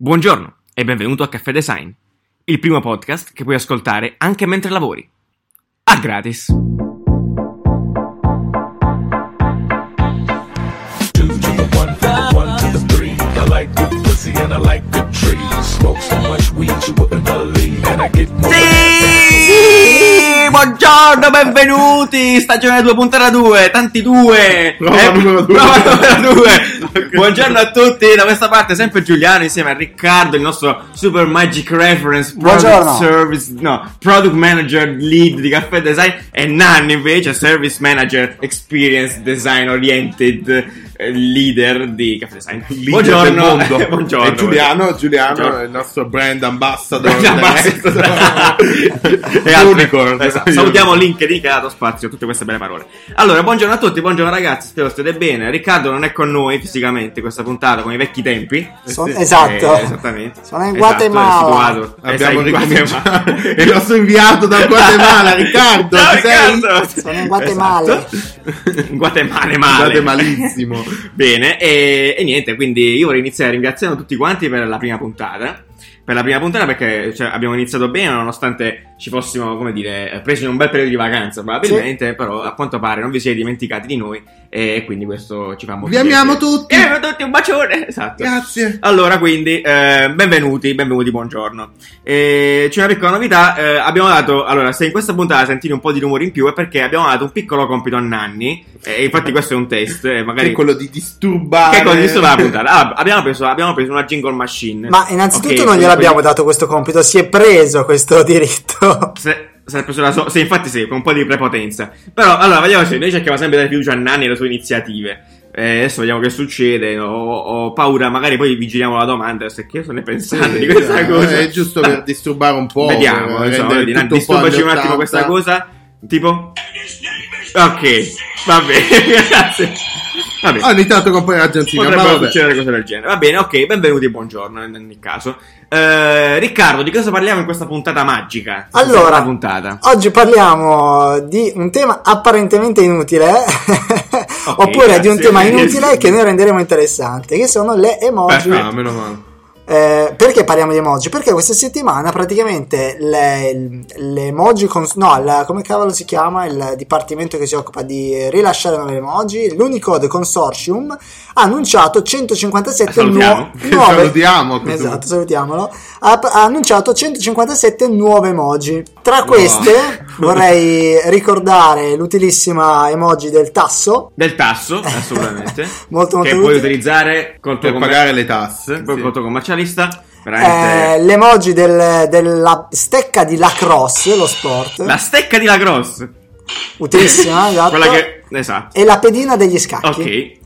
Buongiorno e benvenuto a Caffè Design, il primo podcast che puoi ascoltare anche mentre lavori. A gratis! Sì! Buongiorno, benvenuti! Stagione 2, puntata 2, tanti 2! Prova numero 2! Buongiorno a tutti, da questa parte sempre Giuliano insieme a Riccardo, il nostro super magic reference product manager lead di Caffè Design, e Nanni invece service manager experience design oriented leader di Caffè Design. Buongiorno. E Giuliano è il nostro brand ambassador. Esatto. Salutiamo LinkedIn che ha dato spazio a tutte queste belle parole. Allora, buongiorno a tutti, buongiorno ragazzi, spero stiate bene. Riccardo non è con noi fisicamente questa puntata come i vecchi tempi. Sono in Guatemala. È il nostro inviato da Guatemala, Riccardo. Ciao, Riccardo. Sono in Guatemala. Esatto. Guatemalissimo. Bene, e niente, quindi io vorrei iniziare ringraziando tutti quanti per la prima puntata. Perché abbiamo iniziato bene, nonostante ci fossimo, presi in un bel periodo di vacanza, probabilmente, sì. Però a quanto pare non vi siete dimenticati di noi e quindi questo ci fa molto piacere. Vi amiamo tutti! Un bacione! Esatto. Grazie! Allora, quindi, benvenuti, buongiorno. C'è una piccola novità, abbiamo dato... Allora, se in questa puntata sentite un po' di rumori in più è perché abbiamo dato un piccolo compito a Nanni, infatti questo è un test, magari... Che è quello di disturbare la puntata. Allora, abbiamo preso una jingle machine. Ma innanzitutto non gliela abbiamo dato questo compito, si è preso questo diritto. Infatti, con un po' di prepotenza. Però, allora, noi cerchiamo sempre di dare fiducia a Nanni e le sue iniziative. Adesso vediamo che succede. Ho paura, magari poi vi giriamo la domanda. Se che ne pensate di questa cosa? È giusto per disturbare un po'. Vediamo, disturbaci un attimo questa cosa. Tipo... Ok, va bene, grazie. Ogni tanto compare la gente potrebbero succedere cose del genere. Va bene, ok, benvenuti e buongiorno in ogni caso. Riccardo, di cosa parliamo in questa puntata magica? Allora, oggi parliamo di un tema apparentemente inutile, di un tema inutile che noi renderemo interessante, che sono le emoji. Meno male. Perché parliamo di emoji? Perché questa settimana praticamente le emoji come cavolo si chiama il dipartimento che si occupa di rilasciare nuove emoji, l'Unicode Consortium, ha annunciato 157 nuove emoji. Tra queste vorrei ricordare l'utilissima emoji del tasso, assolutamente. molto che puoi utilizzare per pagare le tasse, conto commerciale. L'emoji della stecca di lacrosse, lo sport. La stecca di lacrosse, utilissima, esatto. Esatto. E la pedina degli scacchi.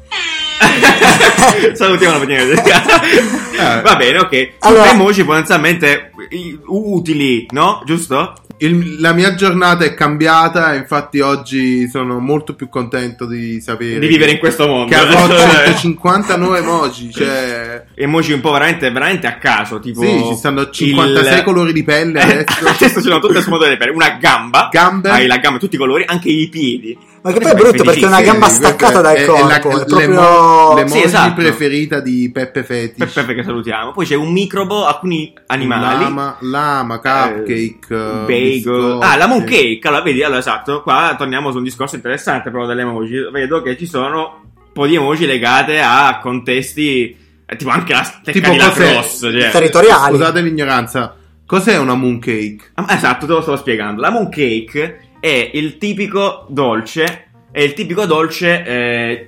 Ok. Salutiamo la pedina degli scacchi. Va bene, ok. Allora, emoji potenzialmente utili, no? Giusto? La mia giornata è cambiata, infatti oggi sono molto più contento di sapere di vivere in questo mondo che avrò 159 emoji, cioè emoji un po' veramente a caso, tipo sì, ci stanno 56 colori di pelle adesso ci sono tutte le sfumature di pelle, una gamba, hai la gamba, tutti i colori, anche i piedi. Ma che poi è brutto perché è una gamba staccata dal corpo, è proprio l'emoji preferita di Peppe Fetish. Peppe che salutiamo. Poi c'è un microbo, alcuni animali, lama, cupcake, bagel. La mooncake. Allora, esatto, qua torniamo su un discorso interessante però delle emoji. Vedo che ci sono un po' di emoji legate a contesti tipo anche la stecca di lacrosse, territoriali. Scusate l'ignoranza. Cos'è una mooncake? Esatto, te lo stavo spiegando. La mooncake è il tipico dolce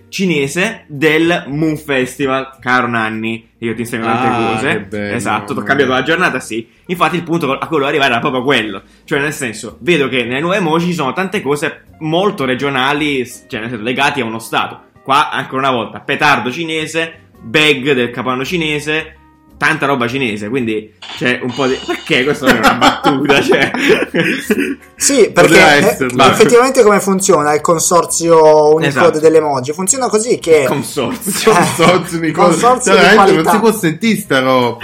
cinese del Moon Festival. Caro Nanni, io ti insegno tante cose, bello, esatto, ho cambiato la giornata, sì. Infatti il punto a cui volevo arrivare era proprio quello, cioè nel senso, vedo che nelle nuove emoji ci sono tante cose molto regionali, cioè nel senso, legati a uno stato. Qua ancora una volta petardo cinese, bag del capodanno cinese, tanta roba cinese, quindi c'è un po' di... Perché questa non è una battuta? Sì, perché effettivamente come funziona il consorzio Unicode delle emoji? Funziona così che... Consorzio di qualità. Non si può sentire sta roba.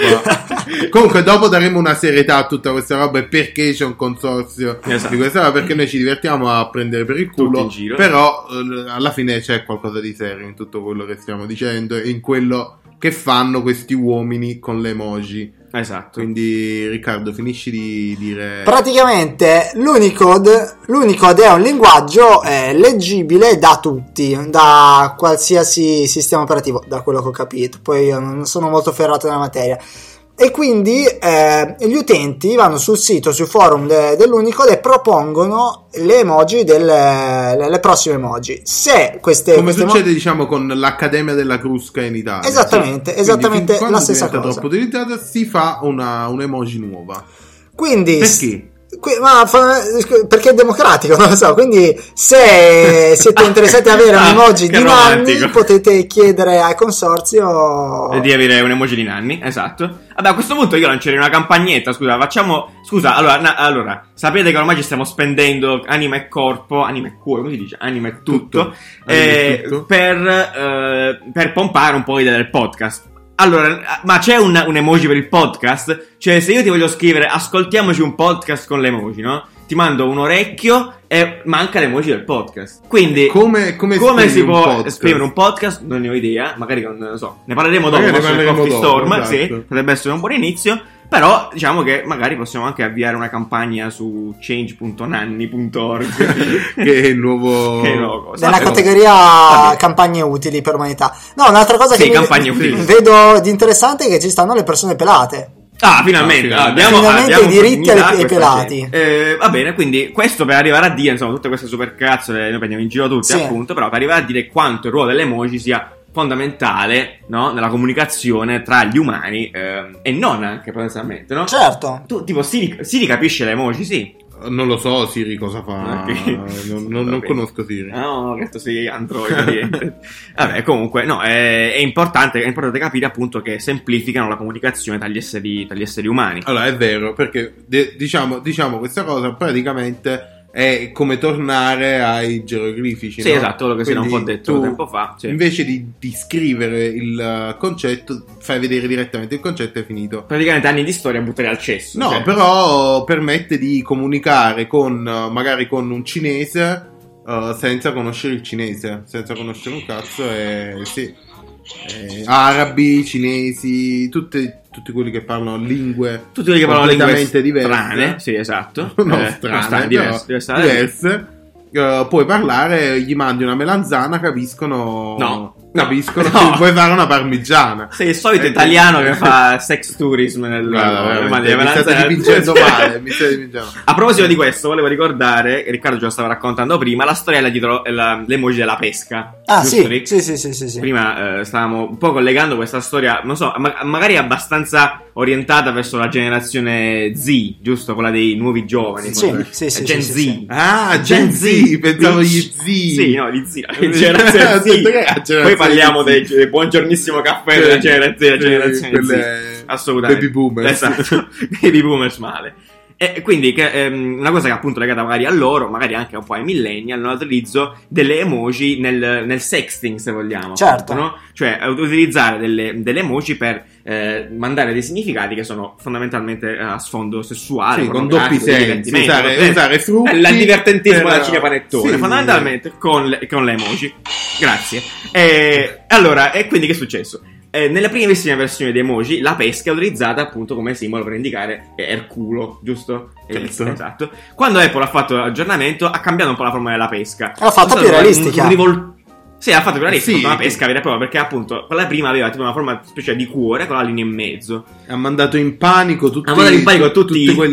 Comunque dopo daremo una serietà a tutta questa roba e perché c'è un consorzio di questa roba, perché noi ci divertiamo a prendere per il culo, però alla fine c'è qualcosa di serio in tutto quello che stiamo dicendo e in quello che fanno questi uomini con le emoji. Esatto. Quindi Riccardo, finisci di dire. Praticamente l'Unicode è un linguaggio leggibile da tutti, da qualsiasi sistema operativo, da quello che ho capito. Poi io non sono molto ferrato nella materia. E quindi gli utenti vanno sul sito, sui forum dell'Unicode e propongono le emoji, le prossime emoji. Se queste, come queste succede diciamo con l'Accademia della Crusca in Italia. Esattamente, cioè, esattamente la stessa cosa. Troppo utilizzata, si fa un'emoji nuova. Quindi perché? Perché è democratico, non lo so. Quindi se siete interessati ad avere un emoji di romantico. Nanni, potete chiedere al consorzio di avere un emoji di Nanni. Esatto. Vabbè, a questo punto io lancerei una campagnetta. Allora sapete che ormai ci stiamo spendendo anima e corpo, anima e cuore, come si dice? Anima e tutto, tutto. Per pompare un po' l'idea del podcast. Allora, ma c'è un emoji per il podcast? Cioè, se io ti voglio scrivere ascoltiamoci un podcast con le emoji, no? Ti mando un orecchio e manca l'emoji del podcast. Quindi, come si può esprimere un podcast? Non ne ho idea, magari non lo so. Ne parleremo dopo, Coffee Storm, esatto. Sì, potrebbe essere un buon inizio. Però, diciamo che magari possiamo anche avviare una campagna su change.nanni.org. Che è il nuovo... Nella categoria campagne utili per umanità. No, un'altra cosa vedo di interessante è che ci stanno le persone pelate. Ah, finalmente! Abbiamo i diritti ai pelati. Va bene, quindi questo per arrivare a dire, insomma, tutte queste supercazzole, noi prendiamo in giro tutti, sì. Appunto, però per arrivare a dire quanto il ruolo delle emoji sia... fondamentale, no? Nella comunicazione tra gli umani e non anche potenzialmente, no? Certo. Tu, tipo, Siri capisce le emoji, sì? Non lo so, Siri cosa fa? Okay. Non conosco Siri. No, detto sì, Android. Vabbè, comunque, no, è importante capire appunto che semplificano la comunicazione tra gli esseri umani. Allora, è vero, perché diciamo questa cosa praticamente... è come tornare ai geroglifici, sì, no? Esatto, quello che si era un po' detto tempo fa, sì. Invece di scrivere il concetto, fai vedere direttamente il concetto e è finito. Praticamente anni di storia buttare al cesso, no, cioè. Però permette di comunicare magari con un cinese senza conoscere il cinese, senza conoscere un cazzo sì. Arabi, cinesi, tutti quelli che parlano lingue diverse, strane, sì, esatto. Diverse. Puoi parlare, gli mandi una melanzana, capiscono? No. Capiscono, no. Puoi fare una parmigiana. Sei il solito italiano che fa sex tourism mi state dipingendo male. A proposito di questo, volevo ricordare, Riccardo ce lo stava raccontando prima, la storiella dietro l'emoji della pesca. Ah sì. Sì. Prima stavamo un po' collegando questa storia, non so, magari abbastanza orientata verso la generazione Z, giusto? Quella dei nuovi giovani. Gen Z. Ah, Gen Z. Pensavo gli Z. Sì, no, gli Z. La generazione Z. Poi parliamo del buongiornissimo caffè della generazione Z. Assolutamente. Baby boomers. Esatto. Baby boomers male. E quindi una cosa che appunto legata magari a loro, magari anche un po' ai millennial, l'utilizzo delle emoji nel sexting, se vogliamo. Certo. No? Cioè utilizzare delle emoji per mandare dei significati che sono fondamentalmente a sfondo sessuale, sì, con doppi sensi, usare frutti, l'addivertentismo della cinepanettone, sì, fondamentalmente sì. Con le emoji. Grazie. E quindi che è successo? Nella primissima versione di emoji la pesca è utilizzata appunto come simbolo per indicare Erculo, giusto? Certo. Esatto. Quando Apple ha fatto l'aggiornamento ha cambiato un po' la forma della pesca. L'ha fatta più realistica. Sì, l'ha fatta più realistica, sì. Una pesca vera e propria, perché appunto quella prima aveva tipo una forma specie di cuore con la linea in mezzo. Ha mandato in panico tutti quelli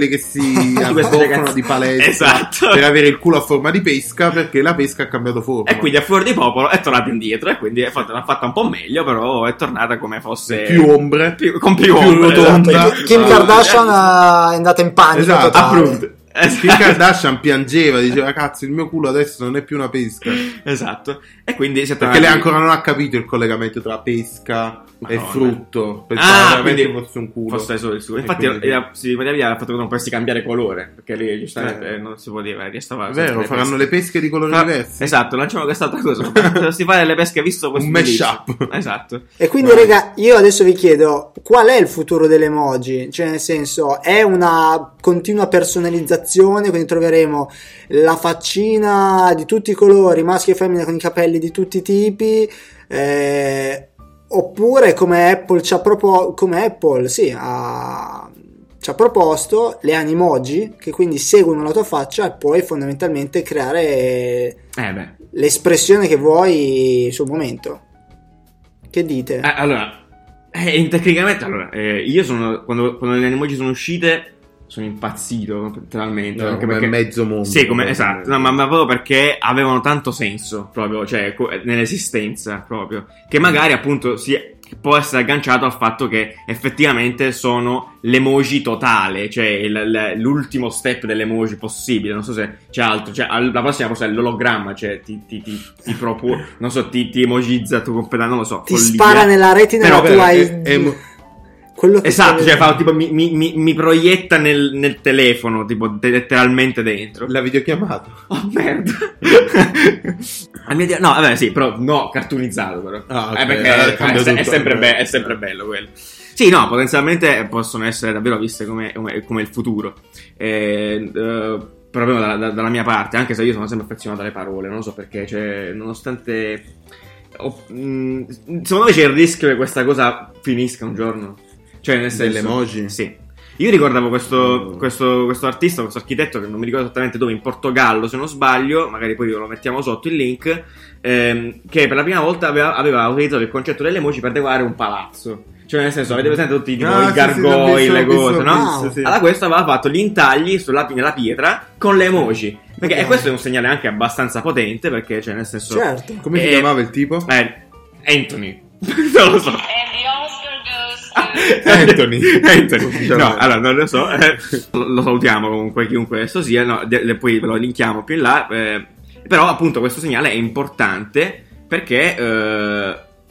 che si abboccano di palestra, esatto. Per avere il culo a forma di pesca, perché la pesca ha cambiato forma e quindi a fuor di popolo è tornata indietro e quindi l'ha fatta un po' meglio, però è tornata come fosse più ombre, rotonda. Kim Kardashian è andata in panico, esatto. Approved. Esatto. Il Kardashian piangeva, diceva cazzo il mio culo adesso non è più una pesca, esatto, e quindi perché lei ancora non ha capito il collegamento tra pesca e frutto, pensava veramente fosse un culo, fosse solo il suo. Infatti Maria ha fatto che non potessi cambiare colore, perché lì giustamente non si poteva, restava, è vero, faranno le pesche di colori diversi, esatto, lanciamo quest'altra cosa. Si fa le pesche visto questo un mash up, esatto. E quindi raga, io adesso vi chiedo qual è il futuro delle emoji, cioè nel senso è una continua personalizzazione, quindi troveremo la faccina di tutti i colori, maschi e femmine con i capelli di tutti i tipi, Oppure come Apple ci ha proposto le animoji, che quindi seguono la tua faccia e puoi fondamentalmente creare l'espressione che vuoi sul momento. Che dite? Tecnicamente, io sono quando le animoji sono uscite sono impazzito totalmente, no, come perché, mezzo mondo, sì, come esatto, no, ma proprio perché avevano tanto senso proprio, cioè nell'esistenza proprio, che magari appunto può essere agganciato al fatto che effettivamente sono l'emoji totale, cioè l'ultimo step dell'emoji possibile. Non so se c'è altro, cioè la prossima forse è l'ologramma, cioè ti propone, non so, ti emojizza tu completamente, non lo so, ti follia. Spara nella retina, però tu hai esatto, cioè fa, tipo, mi proietta nel telefono, tipo letteralmente dentro. La videochiamata. Oh merda. No, vabbè, sì, però no, cartoonizzato però. Ah, okay. Perché è sempre bello quello. Sì, no, potenzialmente possono essere davvero viste come il futuro. Proprio dalla mia parte, anche se io sono sempre affezionato alle parole, non lo so perché, cioè, nonostante secondo me c'è il rischio che questa cosa finisca un giorno. Cioè nel senso, emoji. Sì. Io ricordavo questo artista, questo architetto, che non mi ricordo esattamente dove, in Portogallo se non sbaglio, magari poi lo mettiamo sotto il link, che per la prima volta aveva utilizzato il concetto delle emoji per decorare un palazzo. Cioè nel senso, avete presente tutti tipo, i gargoyle, le cose, no? Visto, sì. Allora questo aveva fatto gli intagli nella pietra con le emoji. Perché, e questo è un segnale anche abbastanza potente, perché cioè nel senso... Certo. Come si chiamava il tipo? Anthony. Non lo so. Anthony. No, allora non lo so, lo salutiamo comunque, chiunque esso sia, no, poi ve lo linkiamo più in là, però appunto questo segnale è importante perché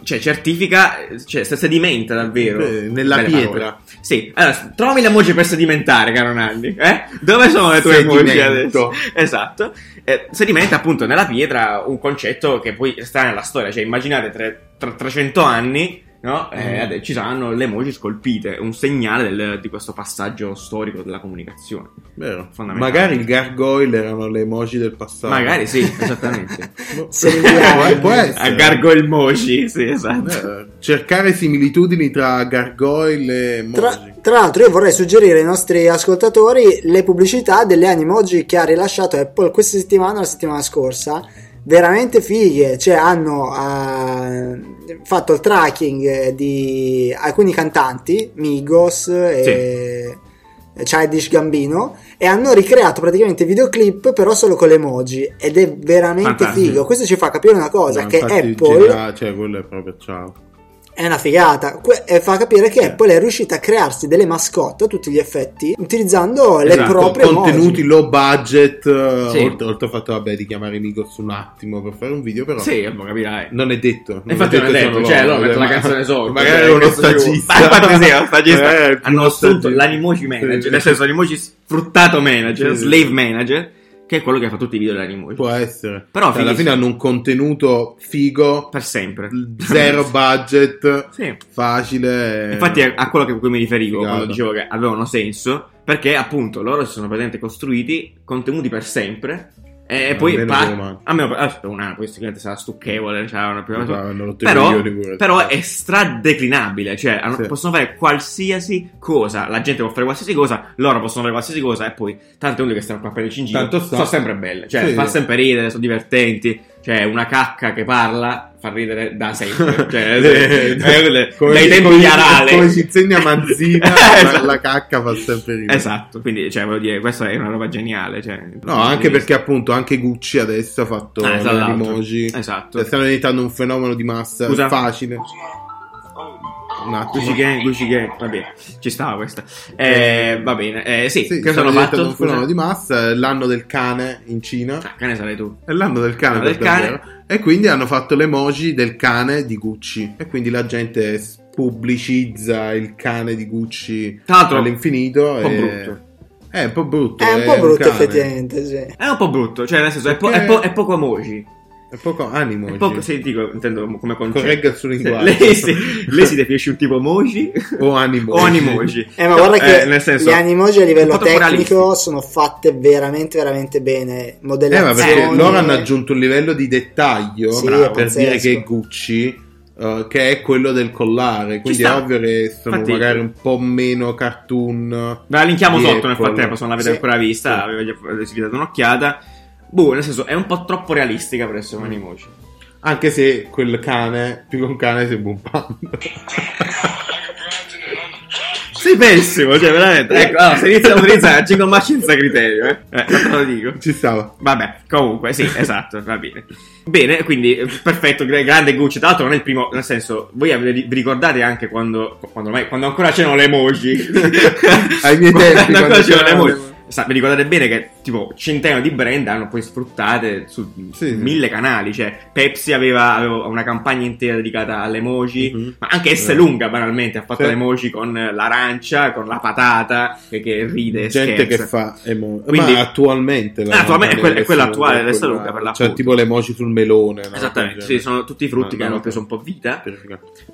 cioè certifica, cioè sedimenta davvero nella pietra parole. Sì, allora trovi le emoji per sedimentare, caro Nanni, dove sono le tue emoji adesso? Esatto, sedimenta appunto nella pietra un concetto che poi sta nella storia, cioè immaginate tra 300 anni, no? Ci saranno le emoji scolpite, un segnale di questo passaggio storico della comunicazione. Vero. Magari il gargoyle erano le emoji del passato. Magari sì, esattamente. Può essere. A gargoyle moji, sì, esatto. Cercare similitudini tra gargoyle e emoji. Tra l'altro io vorrei suggerire ai nostri ascoltatori le pubblicità delle animoji che ha rilasciato Apple questa settimana o la settimana scorsa. Veramente fighe, cioè hanno fatto il tracking di alcuni cantanti, Migos e Childish Gambino, e hanno ricreato praticamente videoclip però solo con le emoji, ed è veramente fantastico. Figo, questo ci fa capire una cosa, che Apple cioè quello è proprio ciao. È una figata, fa capire che Apple è riuscita a crearsi delle mascotte a tutti gli effetti utilizzando le proprie contenuti emoji. Low budget, sì. oltre al fatto di chiamare Migos un attimo per fare un video, però sì, capirai. Non è detto, non è detto cioè loro mettono la canzone sotto, magari è uno stagista, hanno assunto l'animoji manager, nel senso l'animoji sfruttato manager, slave manager, che è quello che fa tutti i video dell'animoji. Può essere. Però alla fine hanno un contenuto figo per sempre, zero budget, sì. Facile. Infatti è a quello a cui mi riferivo quando dicevo che avevano senso, perché appunto loro si sono praticamente costruiti contenuti per sempre. E poi per un anno, poi sicuramente sarà stucchevole, cioè una prima però è stradeclinabile, cioè possono fare qualsiasi cosa, la gente può fare qualsiasi cosa, loro possono fare qualsiasi cosa, e poi tante onde che stanno qua per il cingino sono sempre belle, cioè fa sempre ridere, sono divertenti, cioè una cacca che parla fa ridere da sempre, cioè dai tempi di Arale, come si insegna Manzina. La cacca fa sempre ridere, esatto, quindi cioè voglio dire, questa è una roba geniale, cioè no, anche perché appunto anche Gucci adesso ha fatto le emoji, esatto, stanno diventando un fenomeno di massa. Scusa, facile. Un attimo. Gucci gang, va bene, ci stava questa. Va bene, sì, che sono fatto un fenomeno di massa. L'anno del cane in Cina. Cane sarai tu. È l'anno del cane, e quindi hanno fatto le emoji del cane di Gucci, e quindi la gente pubblicizza il cane di Gucci all'infinito. Un po' brutto. È un po' brutto. È un po' brutto, effettivamente, sì. È un po' brutto, cioè nel senso è poco emoji. È poco animo. Sì, dico, intendo come concetto. Corregga il suo linguaggio. Lei si definisce un tipo emoji o animoji. Ma guarda che nel senso, gli animoji a livello tecnico sono fatte veramente, veramente bene. Modellazione. Ma perché loro hanno aggiunto un livello di dettaglio per dire che Gucci che è quello del collare, quindi è ovvio che sono infatti, magari un po' meno cartoon. Ve la linkiamo sotto nel frattempo, se non l'avete ancora vista, avevi dato un'occhiata. Boh, nel senso, è un po' troppo realistica per essere un Animoji. Anche se quel cane, più che un cane, sembra un panda. Sei pessimo, cioè veramente. Ecco, allora, se inizia a utilizzare Gigomash senza criterio, te lo dico. Ci stava. Vabbè, comunque, sì, esatto, va bene. Bene, quindi, perfetto, grande Gucci. Tra l'altro non è il primo, nel senso, voi vi ricordate anche quando ancora c'erano le emoji? Ai miei tempi, quando ancora c'erano le emoji. Vi ricordate bene che tipo centinaia di brand hanno poi sfruttate su mille canali, cioè Pepsi aveva una campagna intera dedicata alle emoji, ma anche Esselunga banalmente ha fatto le emoji con l'arancia, con la patata che ride e scherza, gente che fa emoji. Quindi, ma attualmente è quella attuale dell'Esselunga, per l'appunto, cioè tipo le emoji sul melone, no? Esattamente, sì, sono tutti i frutti che hanno preso un po' vita.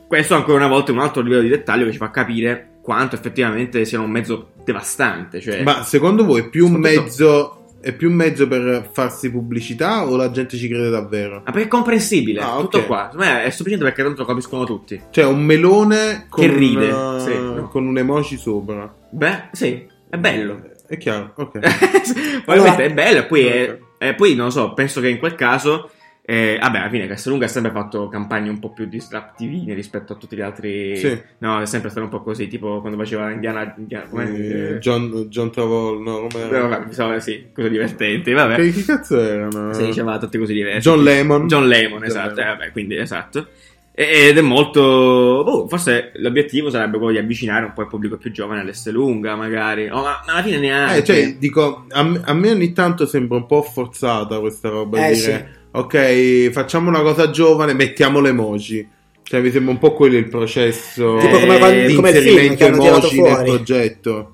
Questo ancora una volta è un altro livello di dettaglio che ci fa capire quanto effettivamente sia un mezzo devastante, cioè. Ma secondo voi è più un mezzo per farsi pubblicità o la gente ci crede davvero? Ma perché è comprensibile, tutto qua. È sufficiente perché tanto lo capiscono tutti. Cioè un melone con che ride, con un emoji sopra. Beh, sì, è bello. È chiaro, ok. Poi è bello, poi poi non lo so, penso che in quel caso vabbè, alla fine Casalunga ha sempre fatto campagne un po' più disruptive rispetto a tutti gli altri, no, è sempre stato un po' così, tipo quando faceva Indiana John Travolta, no, vabbè, sì, cose divertenti, vabbè. Che cazzo erano? Si diceva tutte cose diverse. John Lemon, esatto, vabbè, quindi esatto. Ed è molto, forse l'obiettivo sarebbe quello di avvicinare un po' il pubblico più giovane all'Esselunga magari, ma alla fine neanche. Cioè, dico, a me ogni tanto sembra un po' forzata questa roba, dire ok, facciamo una cosa giovane, mettiamo le emoji. Cioè mi sembra un po' quello il processo, tipo come il film che hanno tirato fuori nel progetto.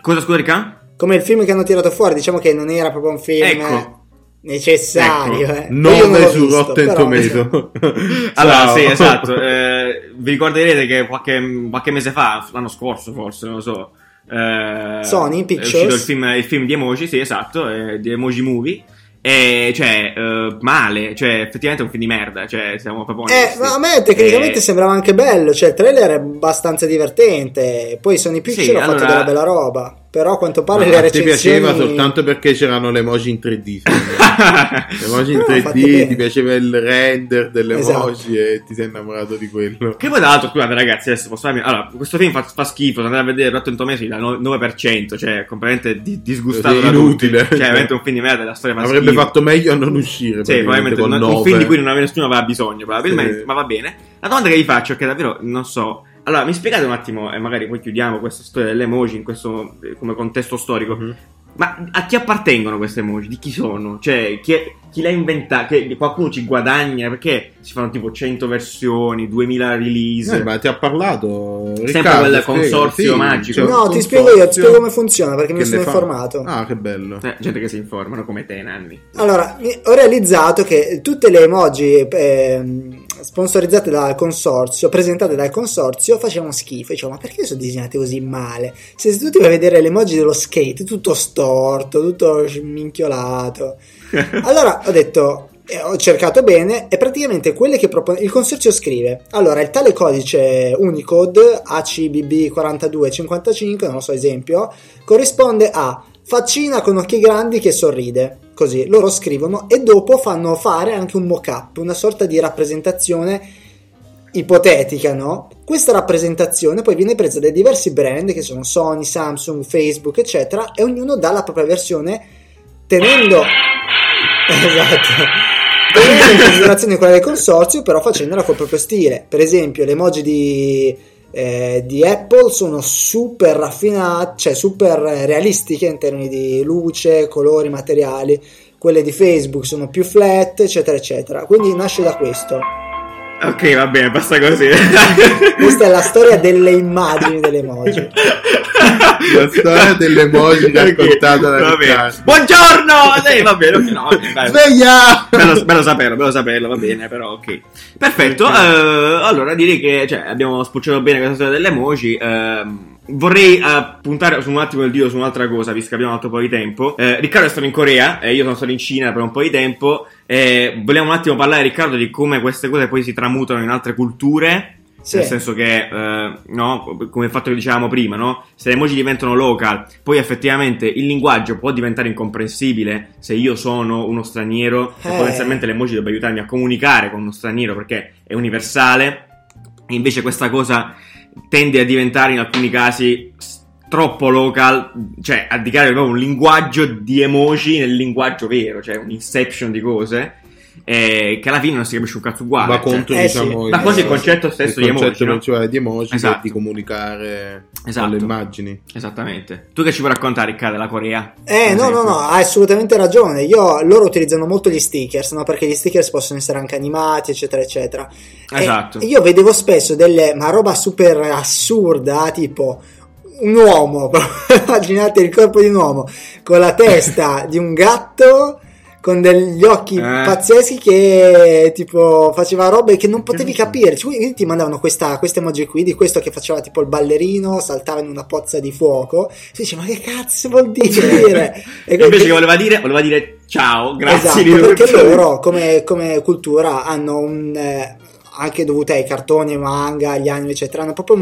Cosa, scusa Ricca? Come il film che hanno tirato fuori, diciamo che non era proprio un film necessario, ecco. 9 su Rotten Tomato. Allora sì, esatto, vi ricorderete che qualche mese fa, l'anno scorso forse, non lo so, Sony Pictures è uscito il film di Emoji, sì esatto, di Emoji Movie. E cioè male, cioè effettivamente è un film di merda, cioè siamo proprio ma a me tecnicamente sembrava anche bello, cioè il trailer è abbastanza divertente, poi Sony Pictures hanno fatto della bella roba, però a quanto pare le recensioni ti piaceva soltanto perché c'erano le emoji in 3D. Le emoji in 3D, ti piaceva il render delle emoji e ti sei innamorato di quello. Che poi tra l'altro, scusate ragazzi, adesso posso farmi... allora questo film fa schifo, andare a vedere Rotten Tomatoes dal 9%, cioè completamente disgustato, inutile, cioè veramente un film di merda, la storia fa avrebbe schifo. Fatto meglio a non uscire, sì, probabilmente un film di cui non aveva nessuno aveva bisogno probabilmente, ma va bene. La domanda che vi faccio è che davvero non so. Allora, mi spiegate un attimo, e magari poi chiudiamo questa storia delle emoji in questo come contesto storico. Ma a chi appartengono queste emoji? Di chi sono? Cioè, chi le ha inventate? Qualcuno ci guadagna? Perché si fanno tipo 100 versioni, 2000 release? Ma ti ha parlato Riccardo, sempre quel consorzio magico. No, ti spiego io, ti spiego come funziona, perché mi sono informato. Ah, che bello. Gente che si informano come te, Nanni. Allora, ho realizzato che tutte le emoji... sponsorizzate dal consorzio, presentate dal consorzio, facevano schifo. Dicevo, ma perché sono disegnate così male? Se tu ti vai a vedere le emoji dello skate, tutto storto, tutto minchiolato. Allora ho detto, ho cercato bene, e praticamente quelle che propone il consorzio scrive: allora il tale codice Unicode ACBB4255, non lo so, esempio, corrisponde a faccina con occhi grandi che sorride. Così loro scrivono e dopo fanno fare anche un mock-up, una sorta di rappresentazione ipotetica, no? Questa rappresentazione poi viene presa dai diversi brand che sono Sony, Samsung, Facebook, eccetera, e ognuno dà la propria versione tenendo in considerazione quella del consorzio, però facendola col proprio stile. Per esempio le emoji di Apple sono super raffinate, cioè super realistiche in termini di luce, colori, materiali. Quelle di Facebook sono più flat, eccetera eccetera. Quindi nasce da questo. Ok, va bene, basta così. Questa è la storia delle immagini delle emoji. La storia delle emoji raccontata da Riccardo. Buongiorno! Va bene, no, sveglia! Bello saperlo, va bene, però ok. Perfetto, allora direi che abbiamo spucciato bene questa storia delle emoji. vorrei puntare su un attimo il dito su un'altra cosa, visto che abbiamo dato un po' di tempo. Riccardo è stato in Corea, io sono stato in Cina per un po' di tempo. Vogliamo un attimo parlare, Riccardo, di come queste cose poi si tramutano in altre culture. Sì. Nel senso che, no, come il fatto che dicevamo prima, no? Se le emoji diventano local, poi effettivamente il linguaggio può diventare incomprensibile. Se io sono uno straniero, potenzialmente le emoji dovrebbero aiutarmi a comunicare con uno straniero perché è universale. Invece questa cosa tende a diventare in alcuni casi troppo local, cioè a dichiarare proprio un linguaggio di emoji nel linguaggio vero, cioè un inception di cose. Che alla fine non si capisce un cazzo uguale, ma conto, diciamo, sì. Ma quasi il concetto stesso, il concetto di emoji, no? Di emoji, esatto. Di comunicare, esatto, con le immagini, esattamente. Tu che ci puoi raccontare, Riccardo, della Corea? No, hai assolutamente ragione. Loro utilizzano molto gli stickers, no? Perché gli stickers possono essere anche animati, eccetera eccetera, esatto. E io vedevo spesso delle roba super assurda, tipo un uomo immaginate il corpo di un uomo con la testa di un gatto, con degli occhi pazzeschi, che tipo faceva robe che non potevi capire. Quindi ti mandavano queste emoji qui, di questo che faceva tipo il ballerino, saltava in una pozza di fuoco. Si dice, ma che cazzo vuol dire? E invece che voleva dire ciao, grazie. Esatto, perché loro come cultura hanno un anche dovuta ai cartoni, manga, agli anime eccetera, hanno proprio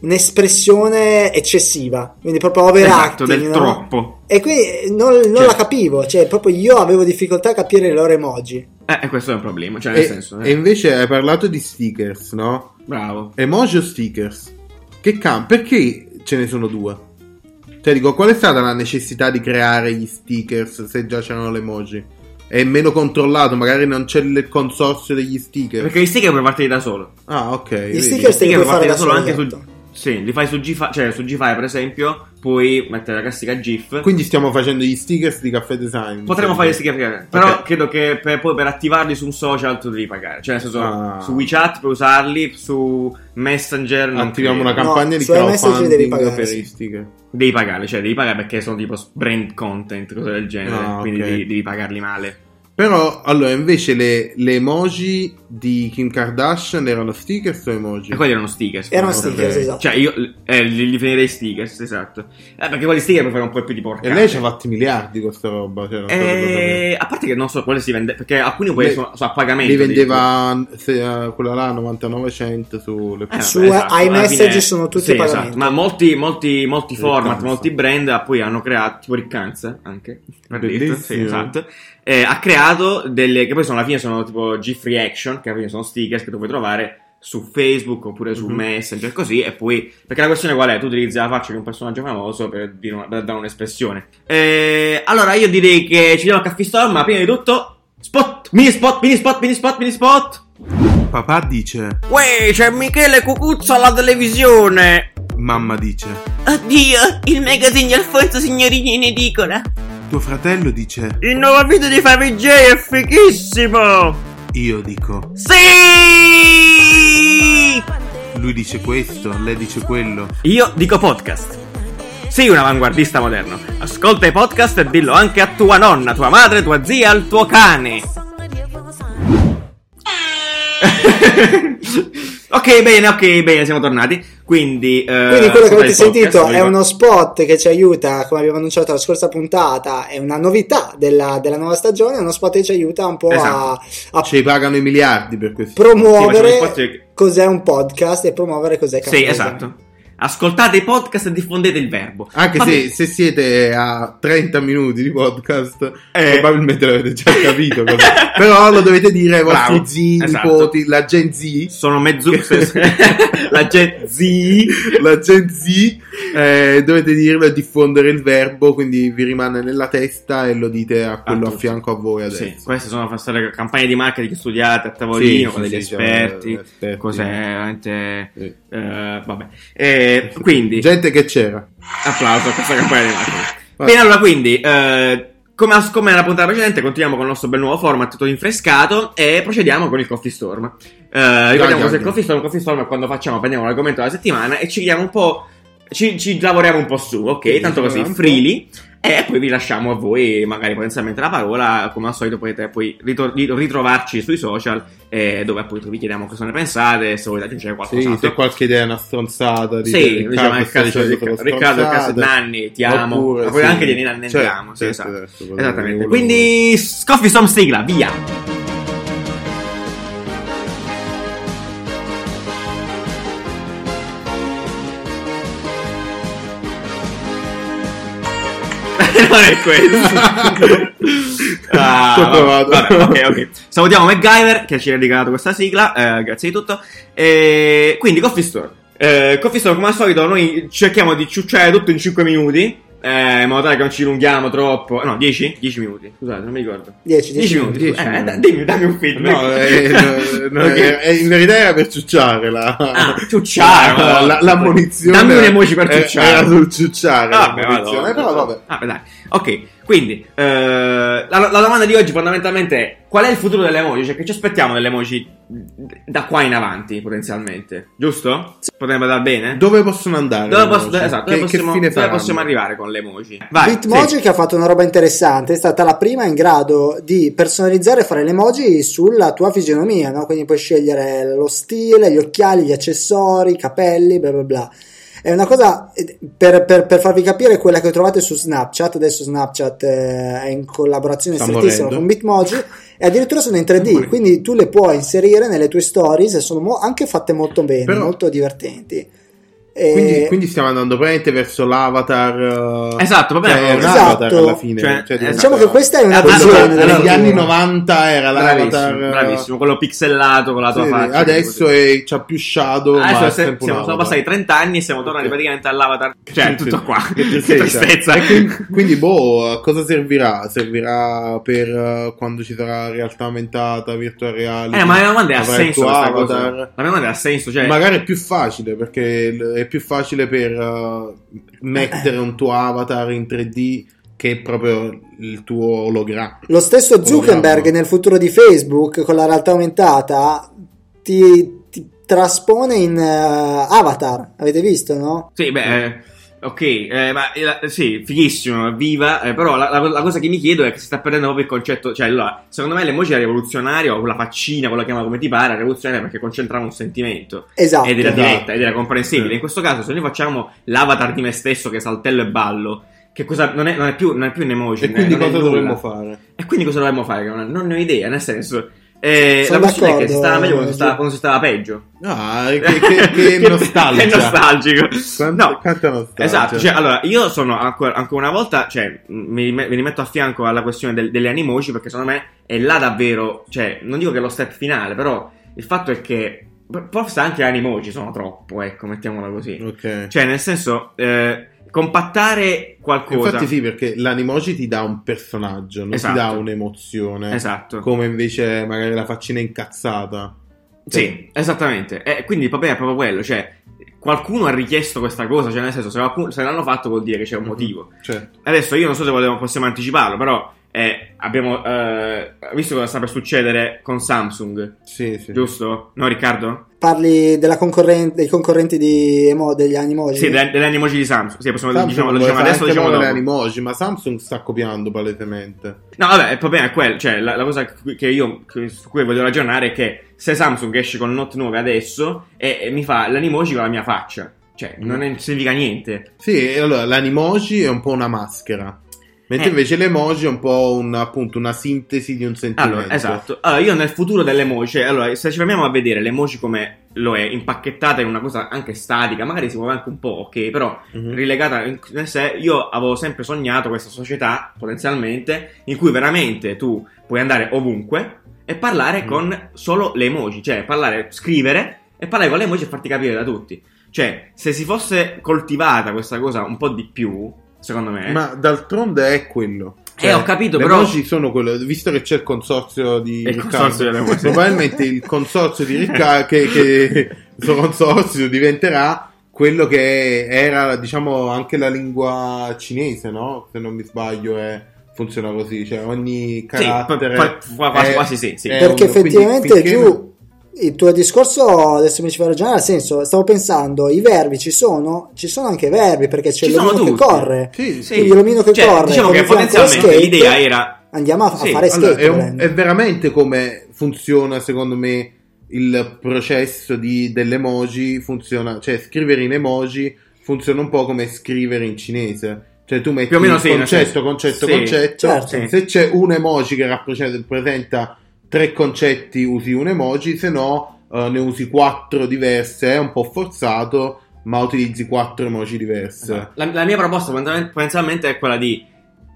un'espressione eccessiva, quindi proprio overacting, esatto, del troppo. E quindi non la capivo, cioè proprio io avevo difficoltà a capire le loro emoji. Questo è un problema, cioè nel senso. E invece hai parlato di stickers, no? Bravo. Emoji o stickers? Perché ce ne sono due? Cioè dico, qual è stata la necessità di creare gli stickers se già c'erano le emoji? È meno controllato, magari non c'è il consorzio degli sticker. Perché gli sticker puoi partire da solo. Ah, ok. Gli sticker puoi fare da solo anche su, sì, li fai su GIF, cioè su GIFy per esempio, puoi mettere la classica GIF. Quindi stiamo facendo gli stickers di Caffè Design. Potremmo fare gli sticker, però okay, credo che poi per attivarli su un social tu devi pagare. Cioè nel senso, su WeChat puoi usarli, su Messenger non attiviamo una campagna di crowdfunding devi pagare, per gli sticker. Devi pagarli, cioè devi pagare perché sono tipo brand content, cose del genere, quindi okay, devi pagarli male. Però, allora, invece le emoji di Kim Kardashian erano stickers o emoji? E quelli erano stickers. Erano stickers, esatto. Cioè, io li finirei stickers, esatto. Perché quelli sticker per fare un po' più di porca. E lei ci ha fatti miliardi con questa roba. Cioè, a parte che non so quale si vende, perché alcuni poi sono a pagamento. Li vendeva quella là, 99 cent, sulle su esatto, iMessage sono tutti a pagamento. Esatto. Ma molti format, molti brand poi hanno creato, tipo Riccanza, anche. Bellissimo. Sì, esatto. Ha creato delle che poi sono alla fine sono tipo GIF reaction, che alla fine sono stickers che tu puoi trovare su Facebook oppure su Messenger, così. E poi, perché la questione qual è? Tu utilizzi la faccia di un personaggio famoso per dare un'espressione. Allora io direi che ci diamo a Caffè Storm, ma prima di tutto mini spot. Papà dice: "Uè, c'è Michele Cucuzza alla televisione". Mamma dice: "Oddio, il magazine di Alfonso Signorini in edicola". Tuo fratello dice: "Il nuovo video di Favij è fighissimo". Io dico: "Sì!". Lui dice questo, lei dice quello. Io dico podcast. Sei un avanguardista moderno. Ascolta i podcast e dillo anche a tua nonna, tua madre, tua zia, al tuo cane. Ok, bene, siamo tornati. Quindi quello che avete sentito è uno spot che ci aiuta, come abbiamo annunciato la scorsa puntata, è una novità della nuova stagione, è uno spot che ci aiuta un po' esatto, a ci pagano i miliardi per questo, promuovere cos'è un podcast e promuovere cos'è Caffè. Sì, esatto. Ascoltate i podcast e diffondete il verbo. Anche se siete a 30 minuti di podcast, probabilmente l'avete già capito. Però lo dovete dire ai vostri zii, esatto, nipoti, la Gen Z. Sono mezzuxes. La Gen Z. Dovete dirlo e diffondere il verbo, quindi vi rimane nella testa e lo dite a quello a fianco a voi adesso. Sì, queste sono state campagne di marketing studiate a tavolino con degli esperti. Cioè, cos'è veramente. Sì. Quindi gente che c'era, applauso a questa campagna di marketing. Bene, allora quindi come nella puntata precedente continuiamo con il nostro bel nuovo format tutto rinfrescato e procediamo con il Coffee Storm. Ricordiamo cos'è il Coffee Storm. Coffee Storm è quando prendiamo l'argomento della settimana e ci chiediamo un po' ci lavoriamo un po' su, ok? Sì, tanto così, freely. E poi vi lasciamo a voi, magari potenzialmente la parola. Come al solito potete poi ritrovarci sui social, dove appunto vi chiediamo cosa ne pensate, se volete aggiungere qualcos'altro. Sì, se qualche idea è una stronzata. Sì, diciamo nel caso di Riccardo, il caso Nanni, ti amo. Oppure, ma poi sì, anche di Nina ne amo, sì, esatto. Esattamente. Quindi Coffee Storm sigla, via! Non è questo. Vabbè, ok. Salutiamo MacGyver che ci ha regalato questa sigla, grazie di tutto. Quindi Coffee Store, come al solito noi cerchiamo di ciucciare tutto in 5 minuti, in modo tale che non ci dilunghiamo troppo. No, 10 minuti, scusate, non mi ricordo. 10 minuti. Dammi un film. No, in verità era per ciucciare la... l'ammonizione. Dammi un emoji per ciucciare. Era sul ciucciare, l'ammonizione, però vabbè. Ah, dai. Ok, quindi la domanda di oggi fondamentalmente è: qual è il futuro delle emoji? Cioè, che ci aspettiamo delle emoji da qua in avanti, potenzialmente, giusto? Sì. Potremmo andare bene? Dove possono andare? Dove possiamo arrivare con le emoji? Bitmoji che ha fatto una roba interessante, è stata la prima in grado di personalizzare e fare le emoji sulla tua fisionomia, no? Quindi puoi scegliere lo stile, gli occhiali, gli accessori, i capelli, bla bla bla. È una cosa per farvi capire quella che trovate su Snapchat. Adesso Snapchat è in collaborazione strettissima con Bitmoji e addirittura sono in 3D, quindi tu le puoi inserire nelle tue stories e sono anche fatte molto bene, però... molto divertenti. Quindi stiamo andando praticamente verso l'avatar. Esatto, va bene, esatto. Alla fine. Cioè, diciamo che questa è una visione degli anni 90, era l'avatar bravissimo, quello pixellato con la tua faccia. Adesso c'ha più shadow. Adesso siamo passati 30 anni e siamo tornati praticamente all'avatar. Cioè, tutto qua. Che tristezza. Quindi, a cosa servirà? Servirà per quando ci sarà realtà aumentata, virtual reality. Ma la mia domanda ha senso questa cosa. La mia domanda ha senso. Magari è più facile perché è più facile per mettere un tuo avatar in 3D che è proprio il tuo ologramma. Lo stesso Zuckerberg nel futuro di Facebook con la realtà aumentata ti traspone in avatar, avete visto, no? Sì, beh... Ok, sì, fighissimo, viva, però la cosa che mi chiedo è che si sta perdendo proprio il concetto. Cioè, allora, secondo me l'emoji è rivoluzionario, quella faccina, quella chiama come ti pare, è rivoluzionaria perché concentrava un sentimento. Esatto. Ed era diretta, ed era comprensibile. In questo caso, se noi facciamo l'avatar di me stesso che saltello e ballo, che cosa non è più un emoji. E quindi cosa dovremmo fare? E quindi cosa dovremmo fare? Non ne ho idea, nel senso... la questione è che si stava meglio quando si stava peggio. Che nostalgia. Che nostalgico. Quanta nostalgia. Esatto, cioè, allora io sono ancora una volta, cioè mi rimetto a fianco alla questione delle animoji, perché secondo me è là davvero, cioè non dico che è lo step finale, però il fatto è che forse anche le animoji sono troppo, ecco, mettiamola così. Okay. Cioè, nel senso, compattare qualcosa. Infatti sì, perché l'animoji ti dà un personaggio, non ti dà un'emozione. Esatto. Come invece magari la faccina incazzata. Sì, esattamente. E quindi il problema è proprio quello, cioè qualcuno ha richiesto questa cosa, cioè nel senso se l'hanno fatto vuol dire che c'è un motivo. Certo. Adesso io non so se possiamo anticiparlo, però abbiamo visto cosa sta per succedere con Samsung. Sì. Giusto? No, Riccardo? Parli dei concorrenti degli animoji? Sì, degli animoji di Samsung. Sì, diciamo adesso, diciamo dopo. Animoji, ma Samsung sta copiando palesemente. No, vabbè, il problema è quello. Cioè, la cosa su cui voglio ragionare è che se Samsung esce con Note 9 adesso e mi fa l'animoji con la mia faccia, cioè, non significa niente. Sì, allora, l'animoji è un po' una maschera. Mentre invece l'emoji è un po' una sintesi di un sentimento. Allora, esatto. Allora, io nel futuro dell'emoji, allora, se ci fermiamo a vedere l'emoji come lo è, impacchettata in una cosa anche statica, magari si muove anche un po', ok, però rilegata nel sé, io avevo sempre sognato questa società, potenzialmente, in cui veramente tu puoi andare ovunque e parlare con solo le emoji, cioè scrivere e parlare con le emoji e farti capire da tutti. Cioè, se si fosse coltivata questa cosa un po' di più, secondo me. Ma d'altronde è quello. Ho capito, però. Le emoji sono quello. Visto che c'è il consorzio di Riccardo, probabilmente il consorzio di Riccardo, che il suo consorzio diventerà quello che era, diciamo, anche la lingua cinese, no? Se non mi sbaglio, funziona così. Cioè, ogni carattere. Quasi sì. Perché effettivamente più. Il tuo discorso adesso mi ci fa ragionare, nel senso, stavo pensando, i verbi ci sono anche i verbi, perché c'è l'omino che corre, quindi l'omino che corre, diciamo che potenzialmente skate, l'idea era andiamo a fare skate. Allora, è veramente come funziona, secondo me, il processo delle emoji funziona, cioè scrivere in emoji funziona un po' come scrivere in cinese, cioè tu metti più o meno concetto, certo. Se c'è un emoji che rappresenta tre concetti usi un emoji, se no ne usi quattro diverse, è un po' forzato, ma utilizzi quattro emoji diverse. La mia proposta potenzialmente è quella di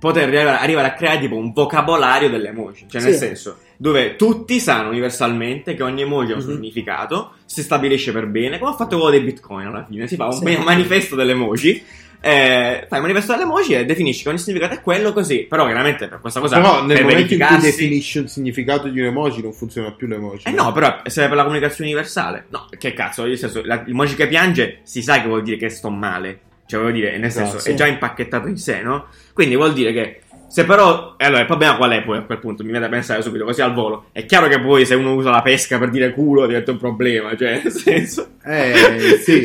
poter arrivare a creare tipo un vocabolario delle emoji, cioè nel senso dove tutti sanno universalmente che ogni emoji ha un significato, si stabilisce per bene, come ha fatto quello dei bitcoin alla fine, si fa un manifesto delle emoji. Fai un manifesto delle emoji e definisci che ogni significato è quello, così. Però chiaramente per questa cosa, però nel momento in cui definisci un significato di un emoji non funziona più l'emoji. No, però serve per la comunicazione universale. No, che cazzo, nel senso, l'emoji che piange si sa che vuol dire che sto male, cioè vuol dire, nel senso, è già impacchettato in sé, no? Quindi vuol dire che se però, allora il problema qual è poi a quel punto? Mi viene da pensare subito così al volo. È chiaro che poi se uno usa la pesca per dire culo diventa un problema, cioè nel senso c'è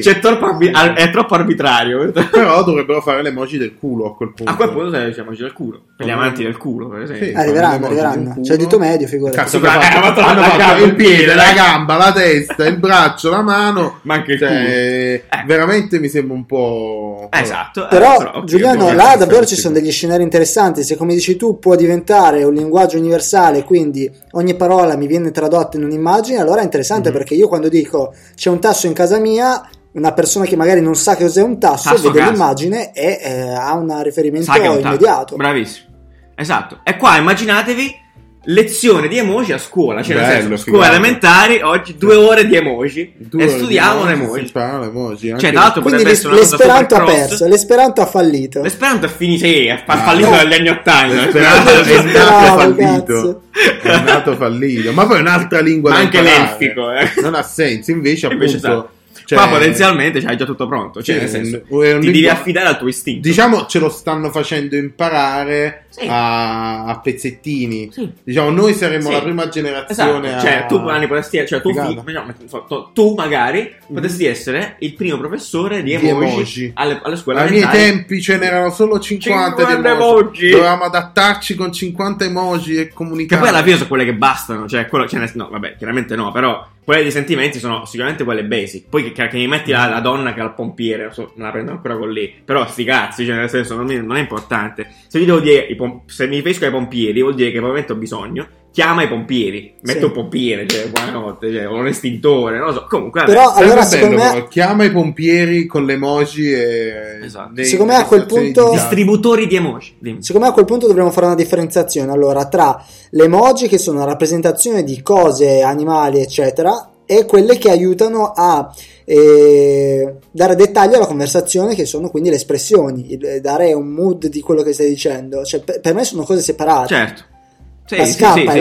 è troppo arbitrario. Però dovrebbero fare le emoji del culo a quel punto. A quel punto sarebbe le emoji del culo, per gli amanti del culo, per esempio. Arriveranno. C'è il dito medio, figurati. Cazzo, hanno fatto il piede, la gamba, la testa, il braccio, la mano, ma anche il culo. Veramente mi sembra un po'. Esatto. Però Giuliano, là davvero ci sono degli scenari interessanti. Come dici tu, può diventare un linguaggio universale, quindi ogni parola mi viene tradotta in un'immagine, allora è interessante, perché io quando dico c'è un tasso in casa mia, una persona che magari non sa che cos'è un tasso vede l'immagine e ha un riferimento immediato. Bravissimo, esatto. E qua immaginatevi lezione di emoji a scuola, cioè bello, nel senso, scuola elementare, oggi 2 ore di emoji e studiamo l'emoji. Cioè, tra l'altro, potrebbe essere una cosa. L'esperanto ha perso, l'esperanto ha fallito. L'esperanto è finito, fallito dagli anni 80. L'esperanto è nato fallito. Ma poi è un'altra lingua. Ma anche l'elfico, non ha senso, invece appunto. Cioè, qua potenzialmente c'hai già tutto pronto, cioè nel senso ti devi affidare al tuo istinto. Diciamo ce lo stanno facendo imparare a pezzettini. Diciamo noi saremmo la prima generazione. Esatto. Cioè tu magari potresti essere il primo professore di emoji alle scuole. Ai miei tempi ce n'erano solo 50 emoji. Dovevamo adattarci con 50 emoji e comunicare. Che poi alla fine sono quelle che bastano, cioè quello no, vabbè, chiaramente no, però quelle dei sentimenti sono sicuramente quelle basic. Poi che mi metti la donna che ha il pompiere, me la prendo ancora con lì. Però sti cazzi, cioè nel senso non è importante. Se io devo dire se mi riferisco ai pompieri, vuol dire che probabilmente ho bisogno. Chiama i pompieri, metto un pompiere, cioè buonanotte, cioè un estintore, non lo so. Comunque però allora secondo me chiama i pompieri con le emoji e secondo me a quel punto distributori di emoji. Dimmi. Secondo me a quel punto dovremmo fare una differenziazione, allora, tra le emoji che sono una rappresentazione di cose, animali, eccetera, e quelle che aiutano a dare dettaglio alla conversazione, che sono quindi le espressioni, dare un mood di quello che stai dicendo, cioè per me sono cose separate. Certo. La scarpa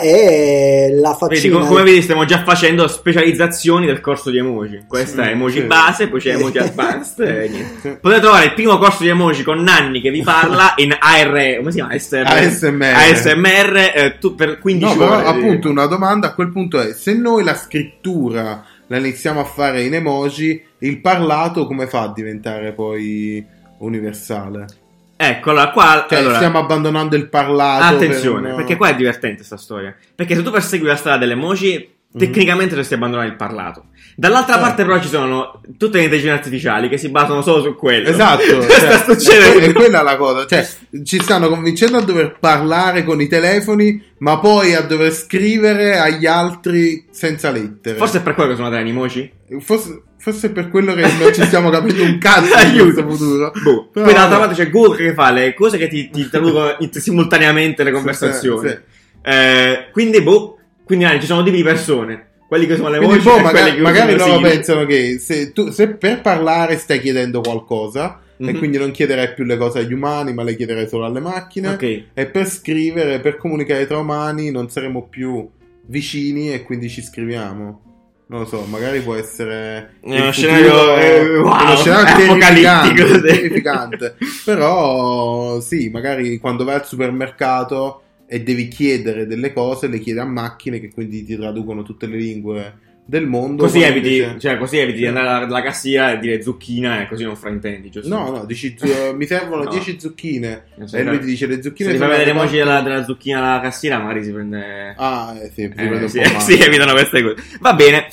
e la faccina. Vedi, come vedi stiamo già facendo specializzazioni del corso di emoji. Questa è emoji base, poi c'è emoji advanced e niente. Potete trovare il primo corso di emoji con Nanni che vi parla in AR, come si chiama? ASMR per 15 ore. Appunto una domanda a quel punto è: se noi la scrittura la iniziamo a fare in emoji, il parlato come fa a diventare poi universale? Eccola qua, cioè, stiamo abbandonando il parlato. Attenzione, perché qua è divertente sta storia. Perché se tu persegui la strada delle emoji, tecnicamente dovresti abbandonare il parlato. Dall'altra parte, però, ci sono tutte le intelligenze artificiali che si basano solo su quello. Esatto, sta succedendo. È quella la cosa. Cioè, ci stanno convincendo a dover parlare con i telefoni, ma poi a dover scrivere agli altri senza lettere. Forse è per quello che sono dei emoji? Forse per quello che non ci stiamo capendo un cazzo di questo futuro. Poi dall'altra parte c'è Google che fa le cose che ti traducono simultaneamente le conversazioni. Quindi ci sono tipi di persone, quelli che sono le voci, magari loro pensano che se per parlare stai chiedendo qualcosa, e quindi non chiederai più le cose agli umani, ma le chiederai solo alle macchine, e per scrivere, per comunicare tra umani non saremo più vicini e quindi ci scriviamo. Non lo so, magari può essere uno scenario apocalittico, terrificante. Però sì, magari quando vai al supermercato e devi chiedere delle cose, le chiedi a macchine che quindi ti traducono tutte le lingue del mondo. Così eviti, invece... cioè, così eviti di andare alla cassiera e dire zucchina e così non fraintendi, giusto? No, no, dici mi servono 10 zucchine e lui ti dice le zucchine. Se ti fai vedere le emoji della zucchina alla cassiera magari si prende... Ah, sì, prende sì, un po' sì, evitano queste cose. Va bene,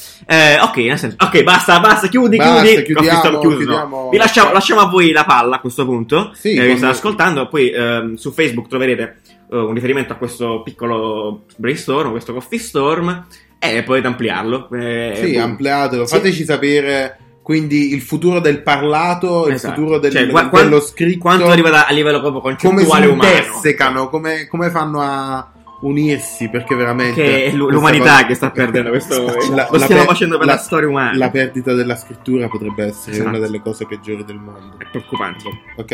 ok, nel senso, ok, basta, chiudi. Chiudiamo. Vi lasciamo a voi la palla a questo punto, sì, vi state ascoltando, poi su Facebook troverete un riferimento a questo piccolo brainstorm, questo coffee storm, e potete ampliarlo. Sì, ampliatelo, sì. Fateci sapere quindi il futuro del parlato, il futuro del, cioè, dello scritto, quanto arriva a livello proprio concettuale umano, come si dessecano, come fanno a unirsi, perché veramente che è l'umanità cosa... che sta perdendo questo lo stiamo facendo per la storia umana. La perdita della scrittura potrebbe essere una delle cose peggiori del mondo, è preoccupante. Ok,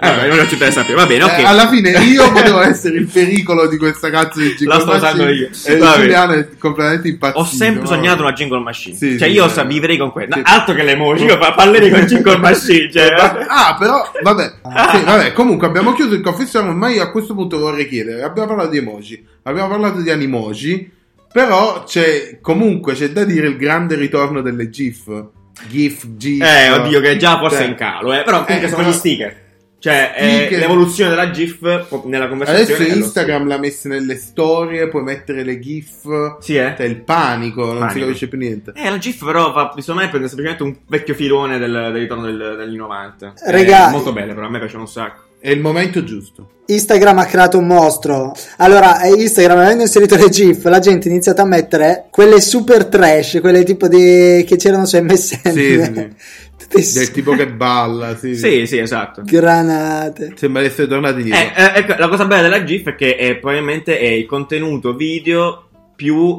allora, non ci interessa più, va bene, ok. Alla fine io potevo essere il pericolo di questa cazzo di jingle machine. La sto usando io. E Giuliano è completamente impazzito. Ho sempre sognato una jingle machine. Sì, cioè, sì, io vivrei con quella. Sì. Altro che le emoji, io parlerei con jingle machine. Cioè. Ah, però, vabbè. Sì, vabbè, comunque abbiamo chiuso il confessione, ma io a questo punto vorrei chiedere. Abbiamo parlato di emoji, abbiamo parlato di animoji, però comunque c'è da dire il grande ritorno delle GIF. Oddio, che già forse è in calo, però comunque sono gli sticker. Cioè, l'evoluzione della GIF nella conversazione. Adesso Instagram l'ha messa nelle storie, puoi mettere le GIF. Sì, è il panico, non si capisce più niente. La GIF però secondo me prende semplicemente un vecchio filone del ritorno degli 90. Regà, molto belle, però a me piacciono un sacco. È il momento giusto. Instagram ha creato un mostro. Allora, Instagram, avendo inserito le GIF, la gente ha iniziato a mettere quelle super trash, quelle tipo di che c'erano su MSN. Sì. Del tipo che balla, sì, esatto. Granate. Sembra essere tornati dietro. Ecco, la cosa bella della GIF è che probabilmente è il contenuto video più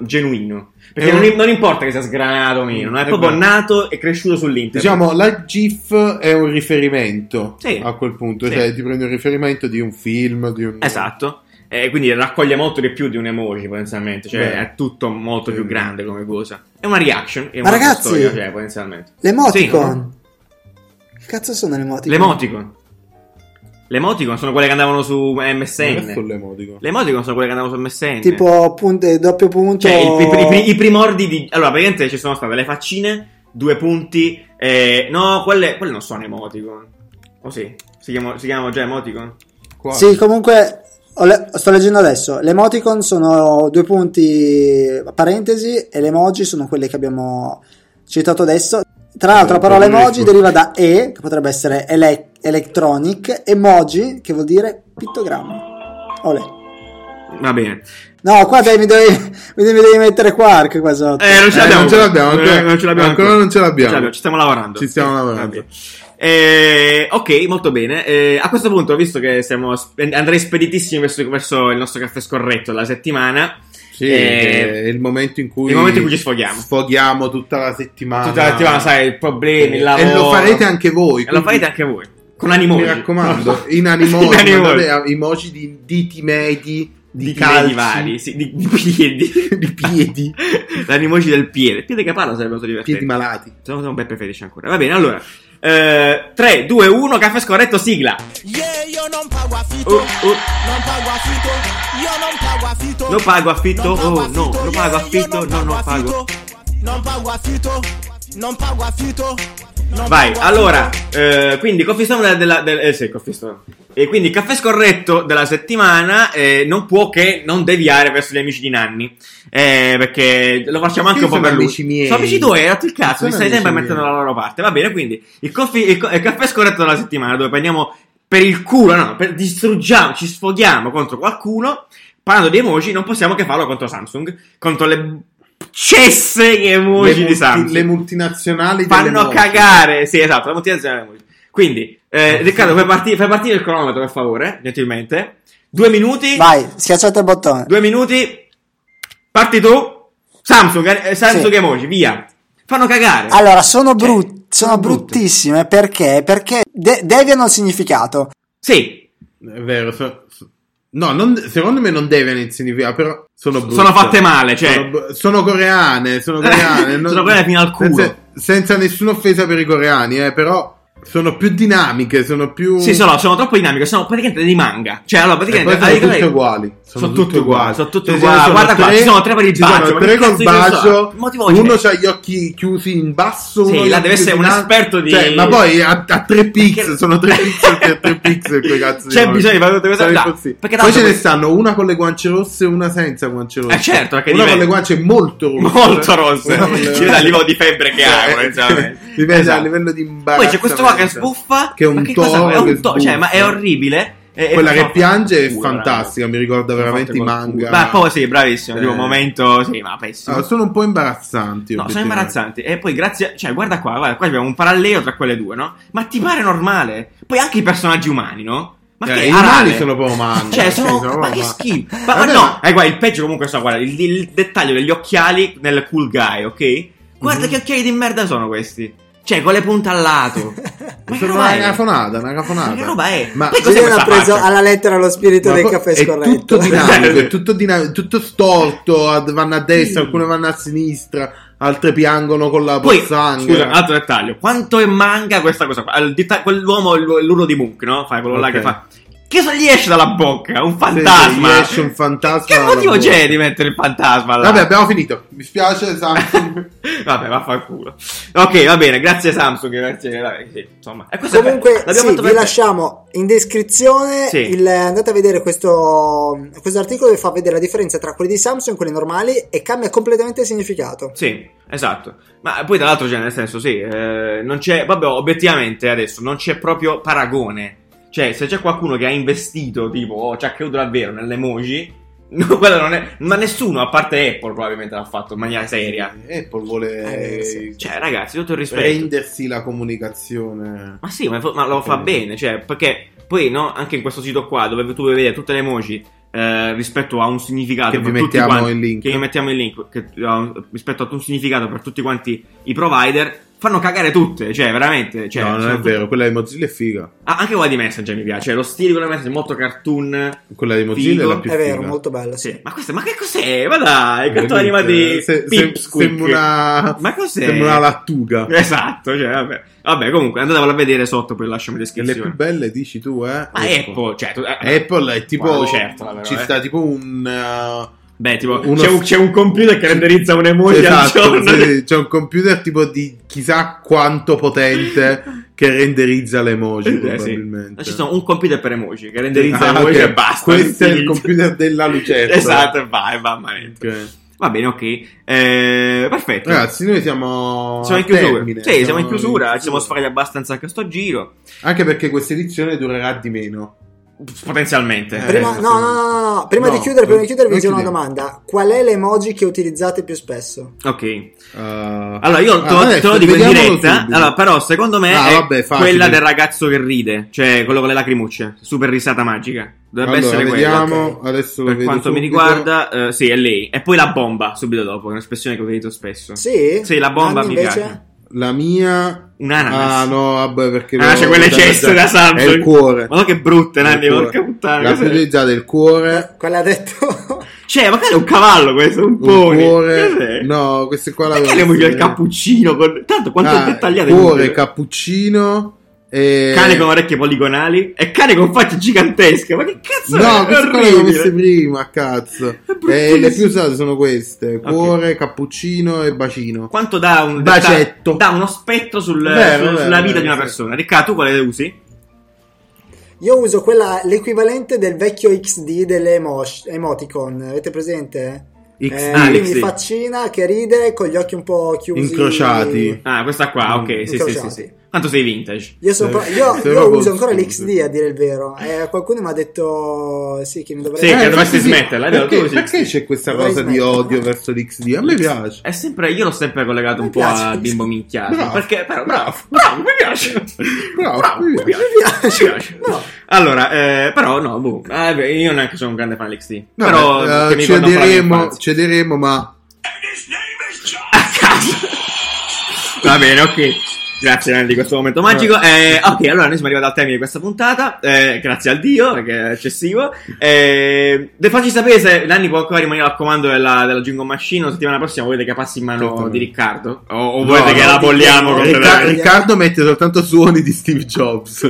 genuino. Perché non importa che sia sgranato o meno, è proprio nato e cresciuto sull'internet. Diciamo, la GIF è un riferimento a quel punto, cioè ti prendi un riferimento di un film, di un... Esatto. Quindi raccoglie molto di più di un emoji potenzialmente, cioè è tutto molto più grande come cosa, è una reaction, è ma una ragazzi storia, cioè, potenzialmente le emoticon che cazzo sono le emoticon? Le emoticon sono quelle che andavano su MSN. Le emoticon sono quelle che andavano su MSN, tipo doppio punto, cioè i primordi di... Allora praticamente ci sono state le faccine, due punti, no, quelle non sono emoticon, o sì? Si chiamano già emoticon? Quasi. Sì, comunque sto leggendo adesso. Le emoticon sono due punti parentesi e le emoji sono quelle che abbiamo citato adesso. Tra l'altro la parola emoji deriva da E, che potrebbe essere electronic, emoji, che vuol dire pittogramma. Olè. Va bene. No, qua dai, mi devi mettere Quark qua sotto. Non ce l'abbiamo ancora. Ci stiamo lavorando. Ok, molto bene. A questo punto, visto che andrei speditissimi verso il nostro caffè scorretto della settimana. Sì, è il momento in cui ci sfoghiamo. Sfoghiamo tutta la settimana. Tutta la settimana, sai, problemi, il lavoro. E lo farete anche voi. Con animoji. Mi raccomando, in animoji. Emoji di diti medi. Di calci vari, sì, di piedi. L'animoji del piede. Il piede che parla sarebbe molto divertente. Piedi malati. Sono un Beppe Felice ancora. Va bene, allora. 3, 2, 1, caffè scorretto, sigla. Io non pago affitto. Non pago affitto. Vai, allora, quindi caffè scorretto della settimana non può che non deviare verso gli amici di Nanni, perché lo facciamo anche un po' per lui. Sono amici tuoi, era il cazzo, mi stai sempre mettendo dalla loro parte. Va bene, quindi il caffè scorretto della settimana, dove prendiamo per il culo, distruggiamo, ci sfoghiamo contro qualcuno. Parlando di emoji, non possiamo che farlo contro Samsung, contro le... cesse che emoji di Samsung, le multinazionali fanno cagare. Sì, esatto, le multinazionali emoji. Quindi Riccardo, fai partire il cronometro, per favore, gentilmente. 2 minuti. Vai, schiacciate il bottone. 2 minuti. Parti tu. Samsung sì. Emoji, via. Fanno cagare. Allora, sono bruttissime. Perché? Perché deviano il significato. Sì, è vero. No, secondo me non devono insignificare, però sono fatte male, cioè sono coreane fino al culo. Senza nessuna offesa per i coreani, però sono più dinamiche, sono più... Sì, sono troppo dinamiche, sono praticamente dei manga. Cioè, allora, praticamente... Sono tutte uguali. Guarda qua, ci sono tre pari di bacio. Sono tre col bacio, uno c'ha gli occhi chiusi in basso. Sì, là deve essere un esperto di... Cioè, ma poi a 3 pixel, sono 3 pixel per 3 pixel, quei cazzo. C'è bisogno di... Poi ce ne stanno una con le guance rosse e una senza guance rosse. Certo, perché una con le guance molto rosse. Molto rosse. Dipende dal livello di febbre che hai, dipende dal livello di imbarazzo. Poi c'è questo qua che sbuffa, che è un toro, cioè, ma è orribile. Quella che piange è fantastica, mi ricorda veramente i manga. Ma poi sì, bravissimo, tipo momento, sì, ma pessimo. Allora, sono un po' imbarazzanti. No, sono imbarazzanti. E poi grazie, cioè guarda qua abbiamo un parallelo tra quelle due, no? Ma ti pare normale? Poi anche i personaggi umani, no? Ma che i umani sono proprio umani. Cioè, sono ma che schifo. Ma no, guarda, il peggio comunque so, guarda, il dettaglio degli occhiali nel cool guy, ok? Guarda che occhiali di merda sono questi. Cioè, con le punte al lato. Una cafonata. Che roba è? Ma così hanno preso alla lettera lo spirito del caffè scorretto. È tutto dinamico, tutto storto. Vanno a destra, alcune vanno a sinistra, altre piangono con la pozzanghera. Scusa, altro dettaglio. Quanto è manga questa cosa qua? Quell'uomo, l'urlo di Munch, no? Fai quello là che fa... Che gli esce dalla bocca? Un fantasma. Gli esce un fantasma. Che motivo c'è di mettere il fantasma là? Vabbè, abbiamo finito. Mi spiace, Samsung. Vabbè, vaffanculo. Ok, va bene. Grazie, Samsung. Grazie. Vabbè, sì, insomma. Comunque, sì, vi lasciamo in descrizione. Sì. Andate a vedere questo articolo che fa vedere la differenza tra quelli di Samsung e quelli normali e cambia completamente il significato. Sì. Esatto, ma poi tra l'altro, cioè, nel senso, sì, non c'è. Vabbè, obiettivamente adesso non c'è proprio paragone. Cioè, se c'è qualcuno che ha investito, tipo, ci ha creduto davvero nell'emoji, no, quello non è. Ma nessuno, a parte Apple, probabilmente l'ha fatto in maniera seria. Apple vuole. Cioè, ragazzi, tutto il rispetto. Rendersi la comunicazione. Ma sì, ma lo fa bene, cioè, perché poi, no, anche in questo sito qua, dove tu puoi vedere tutte le emoji rispetto a un significato che per vi tutti quanti, il link. Che vi mettiamo il link, rispetto a un significato per tutti quanti i provider. Fanno cagare tutte, cioè veramente, cioè, no, non è vero, quella di Mozilla è figa. Ah, anche quella di Messenger mi piace, lo stile di quella di Messenger è molto cartoon. Quella di Mozilla figo. È la più figa. È vero, molto bella, sì. Ma questa, ma che cos'è? Ma dai, cartoni animati sembra una lattuga. Esatto, cioè vabbè, comunque andatevela a vedere sotto, poi lasciami descrizione. Le più belle dici tu, eh? Ma Apple, cioè Apple è tipo certo, ci sta tipo un beh, tipo, c'è un computer che renderizza un emoji, esatto, al giorno. Sì, c'è un computer tipo di chissà quanto potente che renderizza le emoji, probabilmente. Sì. Ci sono un computer per emoji che renderizza le emoji e basta. Questo è il computer della lucertola. Esatto, va okay. Va bene, ok. Perfetto. Ragazzi, noi siamo in chiusura. Termine. Sì, siamo in chiusura, ci siamo sfogati abbastanza anche a sto giro. Anche perché questa edizione durerà di meno. Potenzialmente di chiudere, prima di chiudere vi faccio una domanda: qual è l'emoji che utilizzate più spesso? Ok, allora io te lo dico in diretta, allora, però secondo me è quella del ragazzo che ride, cioè quello con le lacrimucce, super risata magica, dovrebbe essere quella. Okay. Adesso per quanto mi riguarda sì, è lei, e poi la bomba subito dopo, è un'espressione che ho utilizzato spesso. Sì, la bomba mi piace. La mia un'ananas. Ah no, vabbè, perché c'è quelle ceste da Samsung. È il cuore. Ma no, che brutte, Nanni, porca puttana. La utilizzata del cuore. Quella ha detto. Cioè, ma che è un cavallo questo, un pony. Cuore. No, questo qua la volevo. Perché il cappuccino con tanto quanto è dettagliato. Cuore, cappuccino. Cane con orecchie poligonali e cane con facce gigantesche. Ma che cazzo è? No, queste qua le ho messe prima, cazzo. Le più usate sono queste: cuore, cappuccino e bacino. Quanto dà un bacetto? Dà uno spettro sulla vita di una persona. Riccardo, tu quale usi? Io uso quella, l'equivalente del vecchio XD delle emoticon. Avete presente? Quindi faccina che ride con gli occhi un po' chiusi, incrociati. Ah, questa qua, ok, sì. Tanto sei vintage. Io uso ancora l'XD, a dire il vero. Qualcuno mi ha detto sì, che mi dovrei... che dovresti smetterla. Perché c'è questa cosa di odio verso l'XD? A me piace. È sempre, io l'ho sempre collegato un po' a bimbo minchiato. Perché bravo, mi piace. Mi piace. No. Allora, però no, io neanche sono un grande fan dell'XD. No, però cederemo, ma... Va bene, ok. Grazie Nelly, questo momento magico. Ok, allora noi siamo arrivati al termine di questa puntata, grazie al Dio, perché è eccessivo. Facci sapere se Nanni può ancora rimanere al comando della Jingle Machine. La settimana prossima volete che passi in mano di Riccardo? O volete che la bolliamo? Riccardo mette soltanto suoni di Steve Jobs.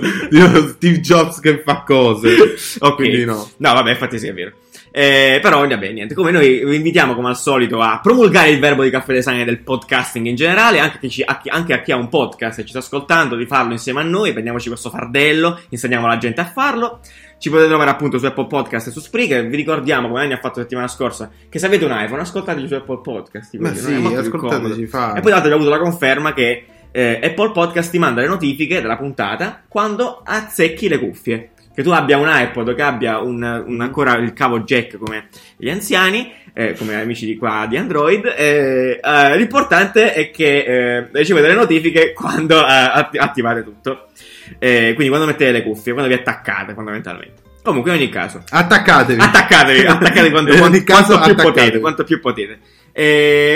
Steve Jobs che fa cose. Okay. Quindi no. No, vabbè, infatti sì, è vero. Però vabbè, niente, come noi vi invitiamo come al solito a promulgare il verbo di Caffè Design e del podcasting in generale, anche a chi ha un podcast e ci sta ascoltando, di farlo insieme a noi. Prendiamoci questo fardello, insegniamo la gente a farlo. Ci potete trovare appunto su Apple Podcast e su Spreaker. Vi ricordiamo, come Anni ha fatto settimana scorsa, che se avete un iPhone ascoltateli su Apple Podcast, ma sì, ascoltateli. E poi tra l'altro abbiamo avuto la conferma che Apple Podcast ti manda le notifiche della puntata quando azzecchi le cuffie, che tu abbia un iPod, che abbia ancora il cavo jack come gli anziani, come gli amici di qua di Android. L'importante è che ricevete le notifiche quando attivate tutto, quindi quando mettete le cuffie, quando vi attaccate fondamentalmente. Comunque in ogni caso attaccatevi quanto più potete.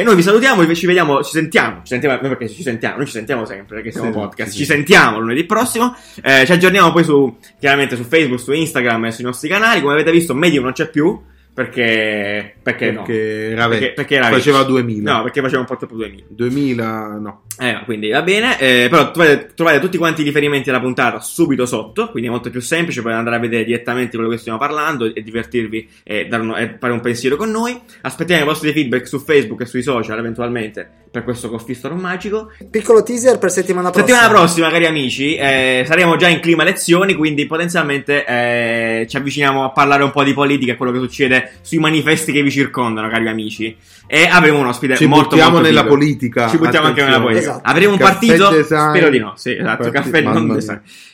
Noi vi salutiamo, ci sentiamo sempre, perché siamo podcast. Ci sentiamo lunedì prossimo, ci aggiorniamo poi chiaramente su Facebook, su Instagram e sui nostri canali. Come avete visto, Medium non c'è più perché faceva 2000, no, perché faceva un po' troppo 2000, no, quindi va bene. Però trovate tutti quanti i riferimenti alla puntata subito sotto, quindi è molto più semplice. Potete andare a vedere direttamente quello che stiamo parlando e divertirvi e fare un pensiero con noi. Aspettiamo i vostri feedback su Facebook e sui social, eventualmente, per questo Coffee Store magico. Piccolo teaser per settimana prossima, cari amici, saremo già in clima elezioni, quindi potenzialmente ci avviciniamo a parlare un po' di politica e quello che succede sui manifesti che vi circondano, cari amici, e avremo un ospite ci buttiamo anche nella politica, esatto. Avremo un partito design, spero di no, sì, esatto,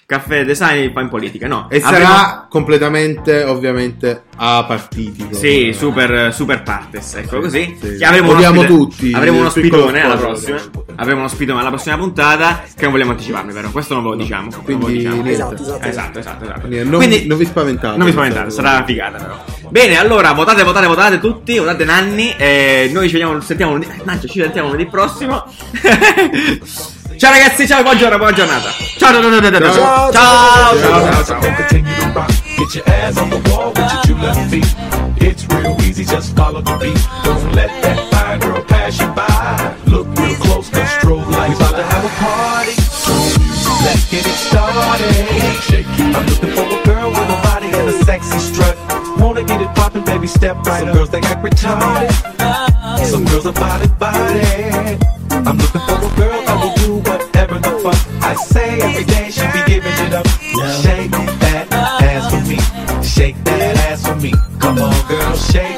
Caffè Design fa in politica, no, e sarà completamente ovviamente a partitico, sì, super partes, ecco, così sì. Avremo uno spitone alla prossima puntata, che non vogliamo anticiparvi, però questo non ve lo diciamo, quindi esatto. Quindi non vi spaventate, sarà figata però. Bene, allora votate tutti, votate Nanni, noi ci sentiamo lunedì prossimo. Ciao ragazzi, ciao, buona giornata. Ciao. Wanna get it poppin', baby, step right up. Some girls, they act retarded. Some girls are body. I'm looking for a girl that will do whatever the fuck I say. Every day she be giving it up. Shake that ass for me. Shake that ass for me. Come on, girl, shake